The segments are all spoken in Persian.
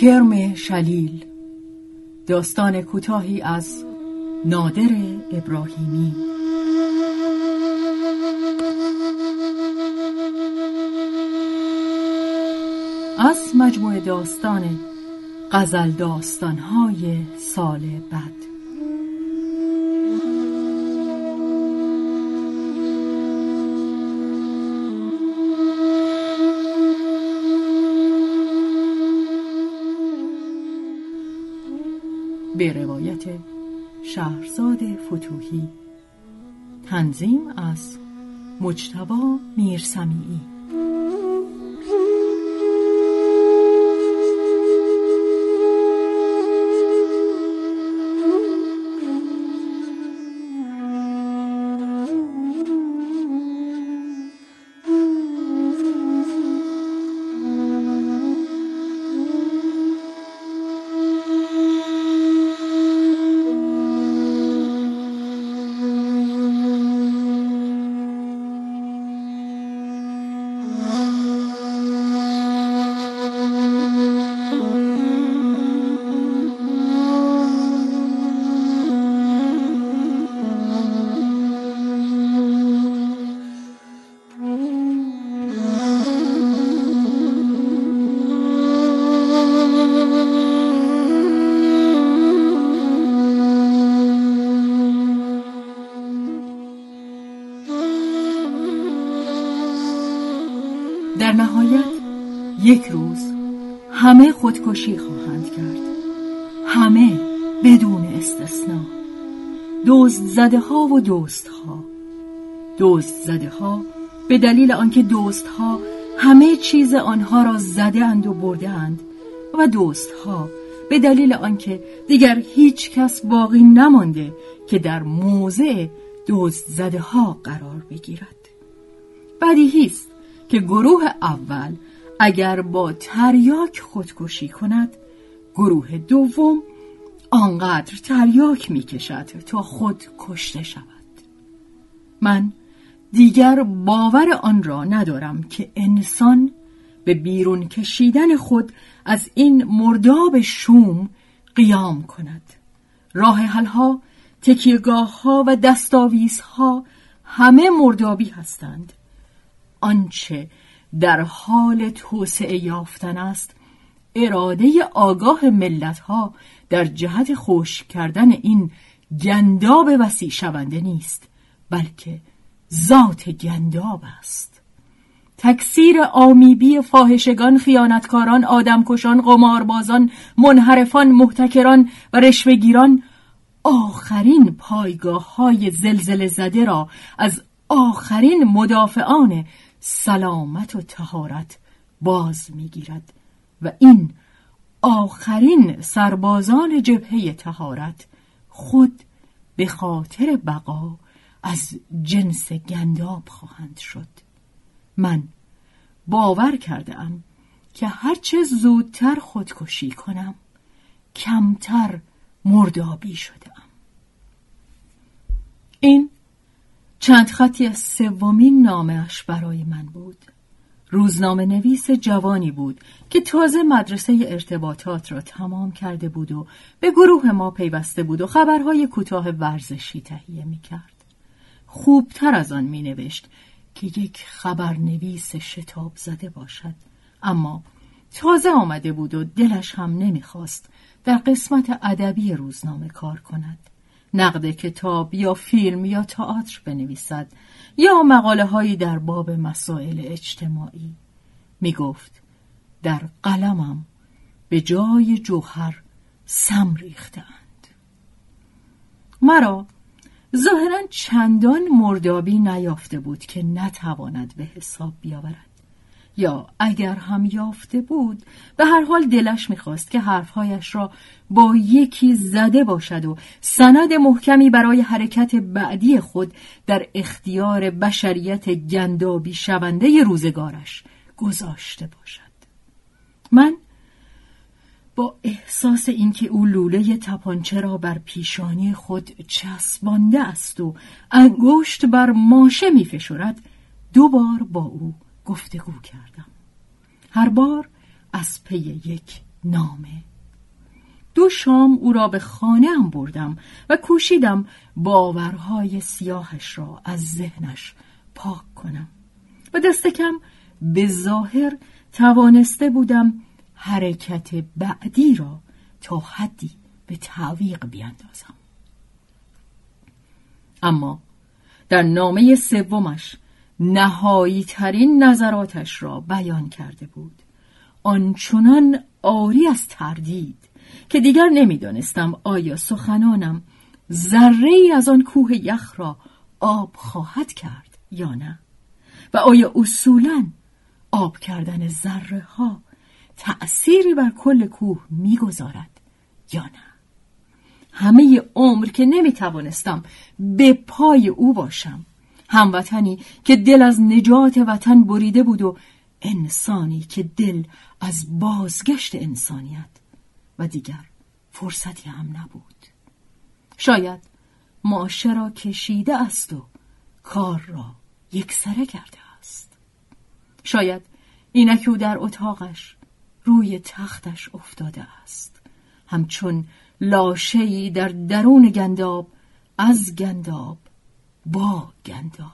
کرم شلیل، داستان کوتاهی از نادر ابراهیمی. از مجموعه داستان غزل داستان‌های سال بعد. به روایت شهرزاد فتوحی، تنظیم از مجتبی میرسمیعی. در نهایت یک روز همه خودکشی خواهند کرد، همه بدون استثنا. دزدزده‌ها و دوستها. دزدزده‌ها به دلیل آنکه دوستها همه چیز آنها را زده اند و برده اند، و دوستها به دلیل آنکه دیگر هیچ کس باقی نمانده که در موضع دزدزده‌ها قرار بگیرد. بدیهی است که گروه اول اگر با تریاک خودکشی کند، گروه دوم آنقدر تریاک می کشد تا خود کشته شود. من دیگر باور آن را ندارم که انسان به بیرون کشیدن خود از این مرداب شوم قیام کند. راه حلها، تکیهگاهها و دستاویزها همه مردابی هستند. آنچه در حال توسعه یافتن است، اراده آگاه ملت‌ها در جهت خشک کردن این گنداب وسیع شونده نیست، بلکه ذات گنداب است. تکثیر آمیبی فاحشگان، خیانتکاران، آدمکشان، قماربازان، منحرفان، محتکران و رشوه‌گیران آخرین پایگاه‌های زلزله زده را از آخرین مدافعان سلامت و طهارت باز می‌گیرد و این آخرین سربازان جبهه طهارت خود به خاطر بقا از جنس گنداب خواهند شد. من باور کرده‌ام که هرچه زودتر خودکشی کنم، کمتر مردابی شده‌ام. این چند خطی از سومین نامه‌اش برای من بود. روزنامه نویس جوانی بود که تازه مدرسه ارتباطات را تمام کرده بود و به گروه ما پیوسته بود و خبرهای کوتاه ورزشی تهیه می کرد. خوبتر از آن می نوشت که یک خبرنویس شتاب زده باشد، اما تازه آمده بود و دلش هم نمی خواست در قسمت ادبی روزنامه کار کند. نقد کتاب یا فیلم یا تئاتر بنویسد یا مقاله هایی در باب مسائل اجتماعی. می گفت در قلمم به جای جوهر سم ریختند. مرا ظاهراً چندان مردابی نیافته بود که نتواند به حساب بیاورد، یا اگر هم یافته بود به هر حال دلش می‌خواست که حرفهایش را با یکی زده باشد و سند محکمی برای حرکت بعدی خود در اختیار بشریت گندابی شونده روزگارش گذاشته باشد. من با احساس اینکه او لوله تپانچه را بر پیشانی خود چسبانده است و انگشت بر ماشه می فشرد، 2 بار با او گفتگو کردم، هر بار از پی یک نامه. 2 شام او را به خانه‌ام بردم و کوشیدم باورهای سیاهش را از ذهنش پاک کنم و دست کم به ظاهر توانسته بودم حرکت بعدی را تا حدی به تعویق بیاندازم. اما در نامه 3مش نهایی ترین نظراتش را بیان کرده بود، آنچنان عاری از تردید که دیگر نمیدانستم آیا سخنانم ذره‌ای از آن کوه یخ را آب خواهد کرد یا نه، و آیا اصولاً آب کردن ذره ها تأثیری بر کل کوه میگذارد یا نه. همه عمر که نمیتوانستم به پای او باشم، هموطنی که دل از نجات وطن بریده بود و انسانی که دل از بازگشت انسانیت و دیگر فرصتی هم نبود. شاید ماشه را کشیده است و کار را یکسره کرده است. شاید اینک او در اتاقش روی تختش افتاده است، همچون لاشه‌ای در درون گنداب، از گنداب با گنداب.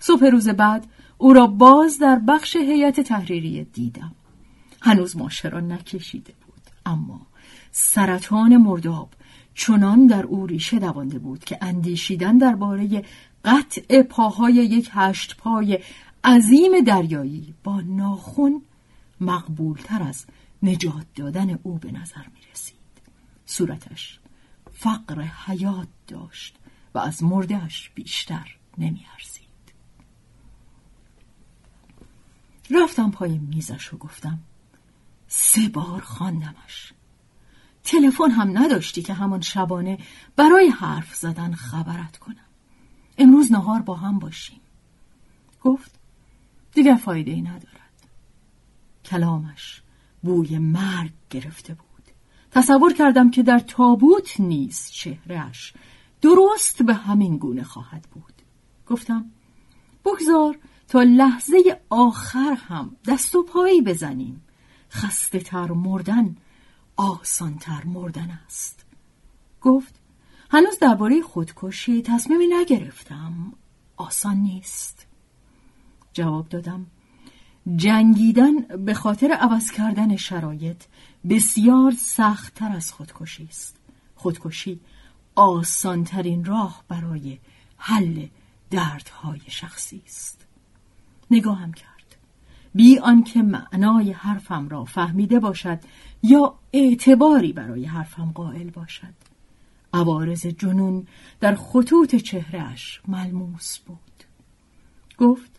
صبح روز بعد او را باز در بخش هیئت تحریریه دیدم. هنوز ماشه را نکشیده بود، اما سرطان مرداب چنان در او ریشه دوانده بود که اندیشیدن درباره قطع پاهای یک 8 پای عظیم دریایی با ناخن مقبولتر از نجات دادن او به نظر می رسید. صورتش فقر حیات داشت و از مردهش بیشتر نمی ارزید. رفتم پای میزش و گفتم 3 بار خواندمش. تلفن هم نداشتی که همان شبانه برای حرف زدن خبرت کنم. امروز نهار با هم باشیم. گفت دیگه فایده ای ندارد. کلامش بوی مرگ گرفته بود. تصور کردم که در تابوت نیز چهرهش درست به همین گونه خواهد بود. گفتم بگذار تا لحظه آخر هم دست و پایی بزنیم. خسته تر مردن آسان تر مردن است. گفت هنوز درباره خودکشی تصمیمی نگرفتم، آسان نیست. جواب دادم جنگیدن به خاطر عوض کردن شرایط بسیار سخت تر از خودکشی است. خودکشی آسان ترین راه برای حل دردهای شخصی است. نگاهم کرد، بی آنکه معنای حرفم را فهمیده باشد یا اعتباری برای حرفم قائل باشد. عوارض جنون در خطوط چهرهش ملموس بود. گفت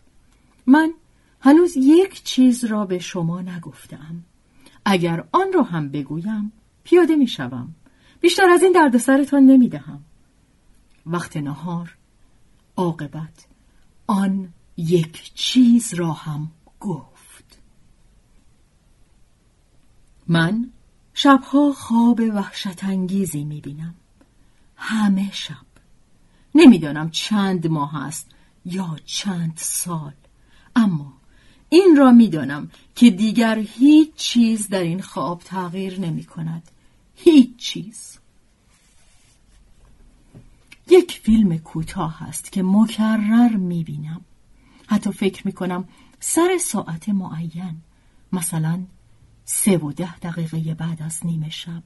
من هنوز یک چیز را به شما نگفتم. اگر آن را هم بگویم پیاده می شوم. بیشتر از این دردسرتان نمی دهم. وقت نهار عاقبت آن یک چیز را هم گفت. من شبها خواب وحشت‌انگیزی می‌بینم. همه شب. نمی‌دانم چند ماه است یا چند سال. اما این را می‌دانم که دیگر هیچ چیز در این خواب تغییر نمی‌کند. هیچ چیز. یک فیلم کوتاه است که مکرر می‌بینم. حتی فکر میکنم سر ساعت معین، مثلا 3:10 بعد از نیمه شب.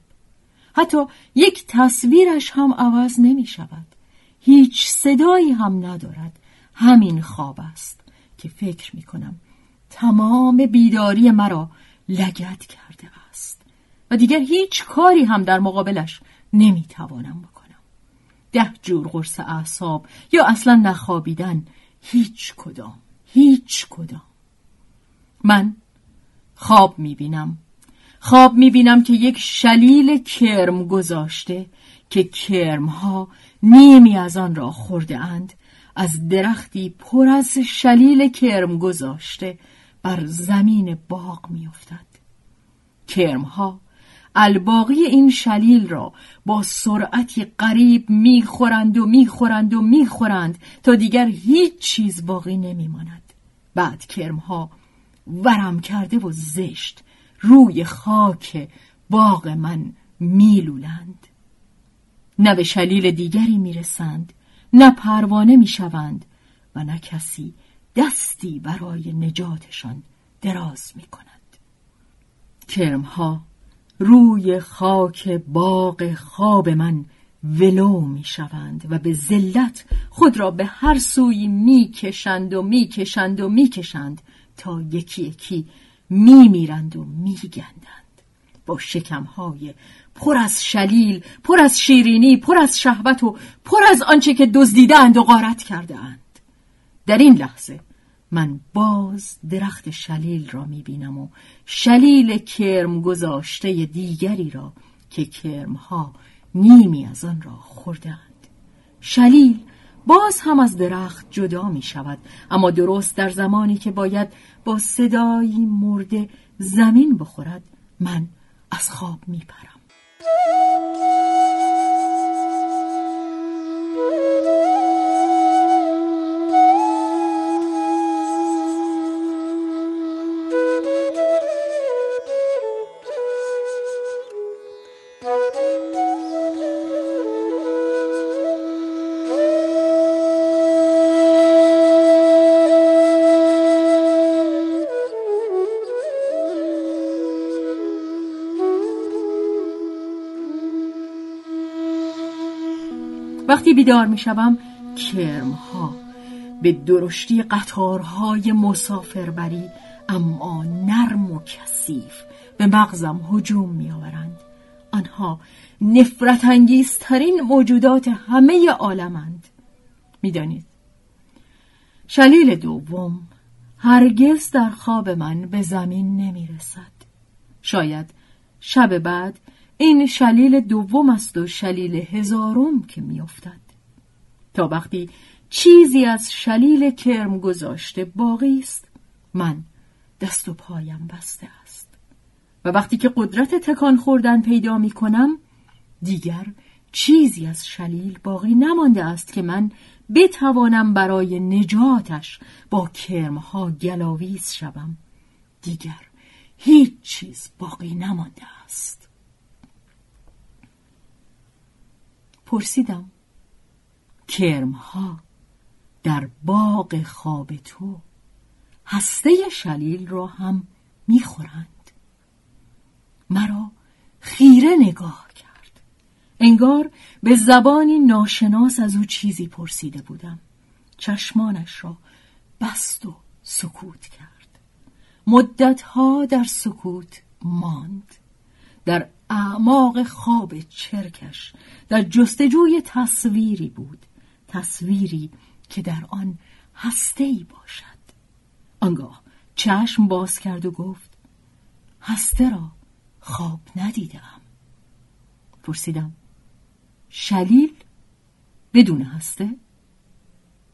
حتی یک تصویرش هم عوض نمی شود. هیچ صدایی هم ندارد. همین خواب است که فکر میکنم تمام بیداری مرا لگد کرده است و دیگر هیچ کاری هم در مقابلش نمیتوانم بکنم. 10 جور قرص اعصاب یا اصلا نخوابیدن، هیچ کدام. من خواب میبینم که یک شلیل کرم گذاشته که کرمها نیمی از آن را خورده اند، از درختی پر از شلیل کرم گذاشته بر زمین باغ میافتد. کرمها الباقی این شلیل را با سرعتی غریب میخورند تا دیگر هیچ چیز باقی نمیماند. بعد کرمها ورم کرده و زشت روی خاک باغ من میلولند. نه به شلیل دیگری میرسند، نه پروانه میشوند و نه کسی دستی برای نجاتشان دراز میکند. کرمها روی خاک باغ خواب من ولو میشوند و به ذلت خود را به هر سوی میکشند تا یکی یکی میمیرند و میگندند. با شکمهای پر از شلیل، پر از شیرینی، پر از شهوت و پر از آنچه که دزدیدند و غارت کرده اند. در این لحظه من باز درخت شلیل را میبینم و شلیل کرم گذاشته دیگری را که کرمها نیمی از آن را خوردند. شلیل باز هم از درخت جدا می شود، اما درست در زمانی که باید با صدایی مرده زمین بخورد، من از خواب می پرم. وقتی بیدار می شدم، کرمها به درشتی قطارهای مسافربری اما نرم و کثیف به مغزم هجوم می آورند. آنها نفرت انگیزترین موجودات همه عالمند. می دانید شلیل دوم هرگز در خواب من به زمین نمی رسد. شاید شب بعد این شلیل دوم است و شلیل 1000 که میافتد. تا وقتی چیزی از شلیل کرم گذاشته باقی است، من دست و پایم بسته است و وقتی که قدرت تکان خوردن پیدا می کنم، دیگر چیزی از شلیل باقی نمانده است که من بتوانم برای نجاتش با کرمها گلاویز شوم. دیگر هیچ چیز باقی نمانده است. پرسیدم کرمها در باغ خواب تو هسته شلیل را هم میخورند؟ مرا خیره نگاه کرد، انگار به زبانی ناشناس از او چیزی پرسیده بودم. چشمانش را بست و سکوت کرد. مدتها در سکوت ماند. در اعماق خواب چرکش در جستجوی تصویری بود، تصویری که در آن هسته‌ای باشد. آنگاه چشم باز کرد و گفت هسته را خواب ندیدم. پرسیدم شلیل بدون هسته؟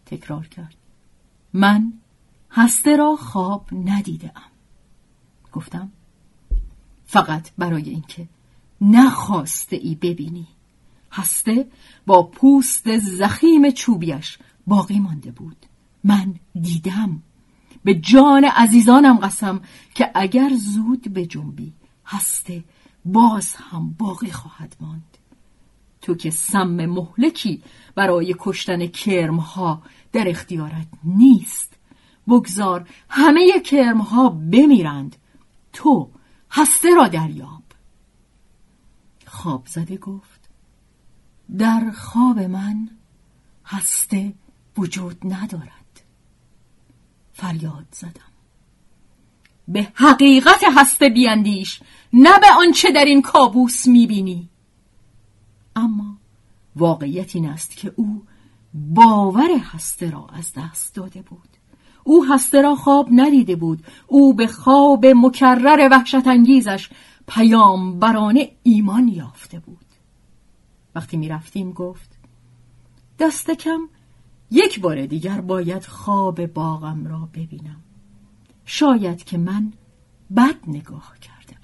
تکرار کرد من هسته را خواب ندیدم. گفتم فقط برای اینکه نخواسته ای ببینی. هسته با پوست زخیم چوبیش باقی مانده بود. من دیدم. به جان عزیزانم قسم که اگر زود به جنبی، هسته باز هم باقی خواهد ماند. تو که سم مهلکی برای کشتن کرمها در اختیارت نیست، بگذار همه کرمها بمیرند، تو هسته را دریاب. خواب زده گفت در خواب من هسته وجود ندارد. فریاد زدم به حقیقت هسته بیاندیش، نه به آنچه در این کابوس میبینی. اما واقعیت این است که او باور هسته را از دست داده بود. او هسته را خواب ندیده بود. او به خواب مکرر وحشت انگیزش پیامبرانه ایمان یافته بود. وقتی می رفتیم گفت دست کم یک بار دیگر باید خواب باغم را ببینم. شاید که من بد نگاه کردم.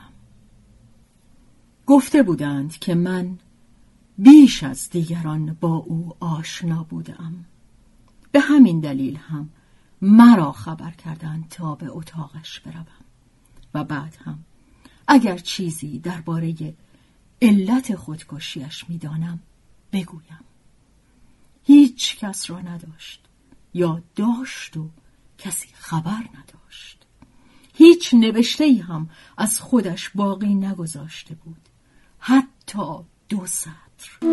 گفته بودند که من بیش از دیگران با او آشنا بودم. به همین دلیل هم مرا خبر کردند تا به اتاقش بروم و بعد هم اگر چیزی درباره علت خودکشیش میدانم بگویم. هیچ کس را نداشت یا داشت و کسی خبر نداشت. هیچ نوشته‌ای هم از خودش باقی نگذاشته بود، حتی 2 سطر.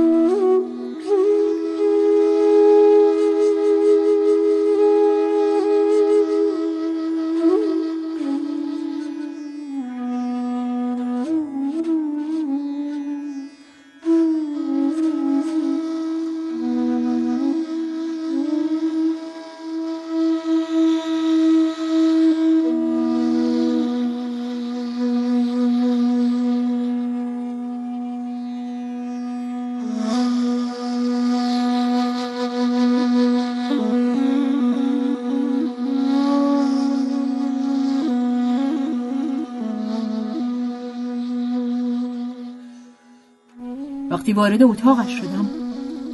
وقتی وارد اتاقش شدم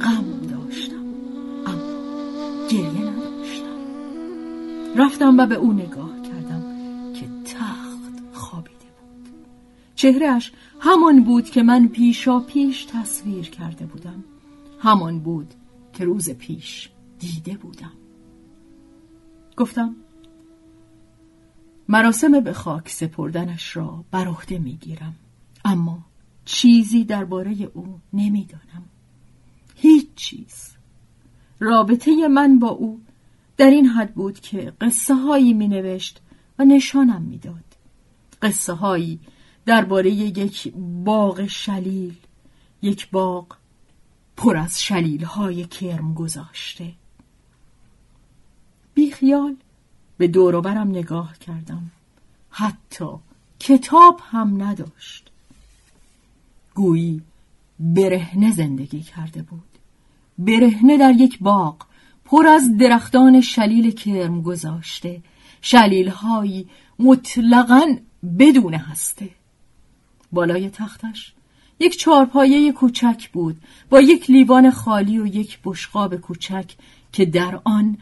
غم داشتم اما گریه نداشتم. رفتم و به او نگاه کردم که تخت خوابیده بود. چهرهش همان بود که من پیشا پیش تصویر کرده بودم. همان بود که روز پیش دیده بودم. گفتم مراسم به خاک سپردنش را بر عهده میگیرم، اما چیزی درباره او نمیدانم. هیچ چیز. رابطه من با او در این حد بود که قصه هایی می نوشت و نشانم می داد. قصه هایی درباره یک باغ شلیل، یک باغ پر از شلیل های کرم گذاشته. بی خیال به دور و برم نگاه کردم. حتی کتاب هم نداشت. گویی برهنه زندگی کرده بود. برهنه در یک باغ پر از درختان شلیل کرم گذاشته، شلیل‌هایی مطلقاً بدون هسته. بالای تختش یک چارپایه کوچک بود با یک لیوان خالی و یک بشقاب کوچک که در آن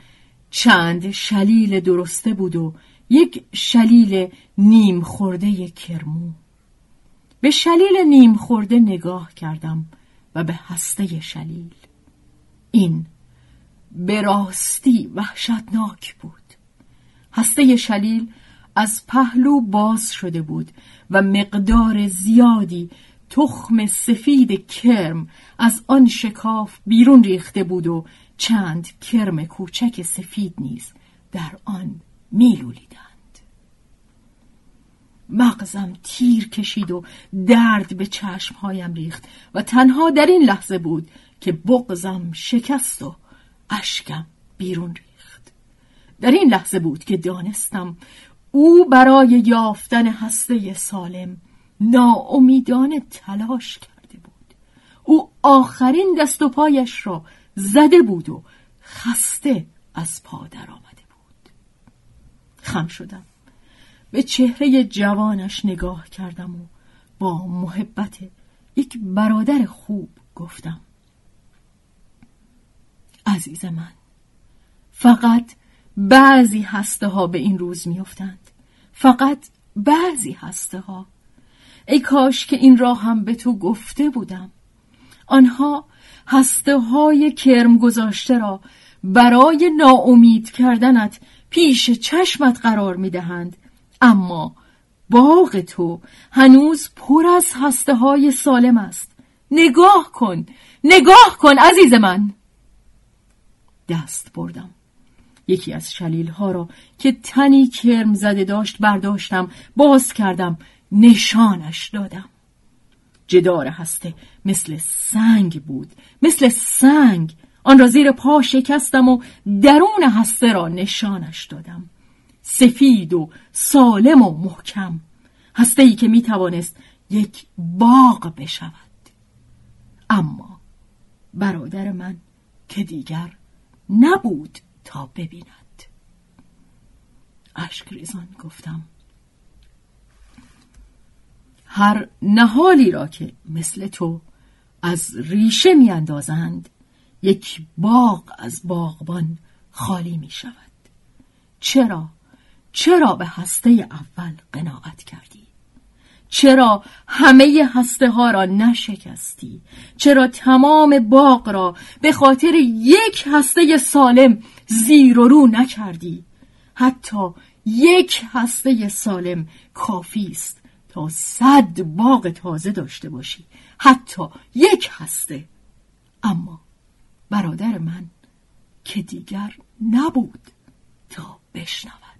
چند شلیل درسته بود و یک شلیل نیم خورده کرمو. به شلیل نیم خورده نگاه کردم و به هسته شلیل. این به راستی وحشتناک بود. هسته شلیل از پهلو باز شده بود و مقدار زیادی تخم سفید کرم از آن شکاف بیرون ریخته بود و چند کرم کوچک سفید نیز در آن میلولیدند. مغزم تیر کشید و درد به چشمهایم ریخت و تنها در این لحظه بود که بغضم شکست و اشکم بیرون ریخت. در این لحظه بود که دانستم او برای یافتن هسته سالم ناامیدانه تلاش کرده بود. او آخرین دست و پایش را زده بود و خسته از پا در آمده بود. خم شدم. به چهره جوانش نگاه کردم و با محبت یک برادر خوب گفتم عزیز من، فقط بعضی هسته ها به این روز می افتند. فقط بعضی هسته ها. ای کاش که این را هم به تو گفته بودم. آنها هسته های کرم گذاشته را برای ناامید کردنت پیش چشمت قرار می دهند، اما باغ تو هنوز پر از هسته‌های سالم است. نگاه کن، نگاه کن عزیز من. دست بردم. یکی از شلیل ها را که تنی کرم زده داشت برداشتم، باز کردم، نشانش دادم. جدار هسته مثل سنگ بود، مثل سنگ. آن را زیر پا شکستم و درون هسته را نشانش دادم. سفید و سالم و محکم، هسته‌ای که می توانست یک باغ بشود. اما برادر من که دیگر نبود تا ببیند. اشک ریزان گفتم: هر نهالی را که مثل تو از ریشه می اندازند، یک باغ از باغبان خالی می شود. چرا به هسته اول قناعت کردی؟ چرا همه هسته ها را نشکستی؟ چرا تمام باغ را به خاطر یک هسته سالم زیر و رو نکردی؟ حتی یک هسته سالم کافی است تا 100 باغ تازه داشته باشی، حتی یک هسته. اما برادر من که دیگر نبود تا بشنود.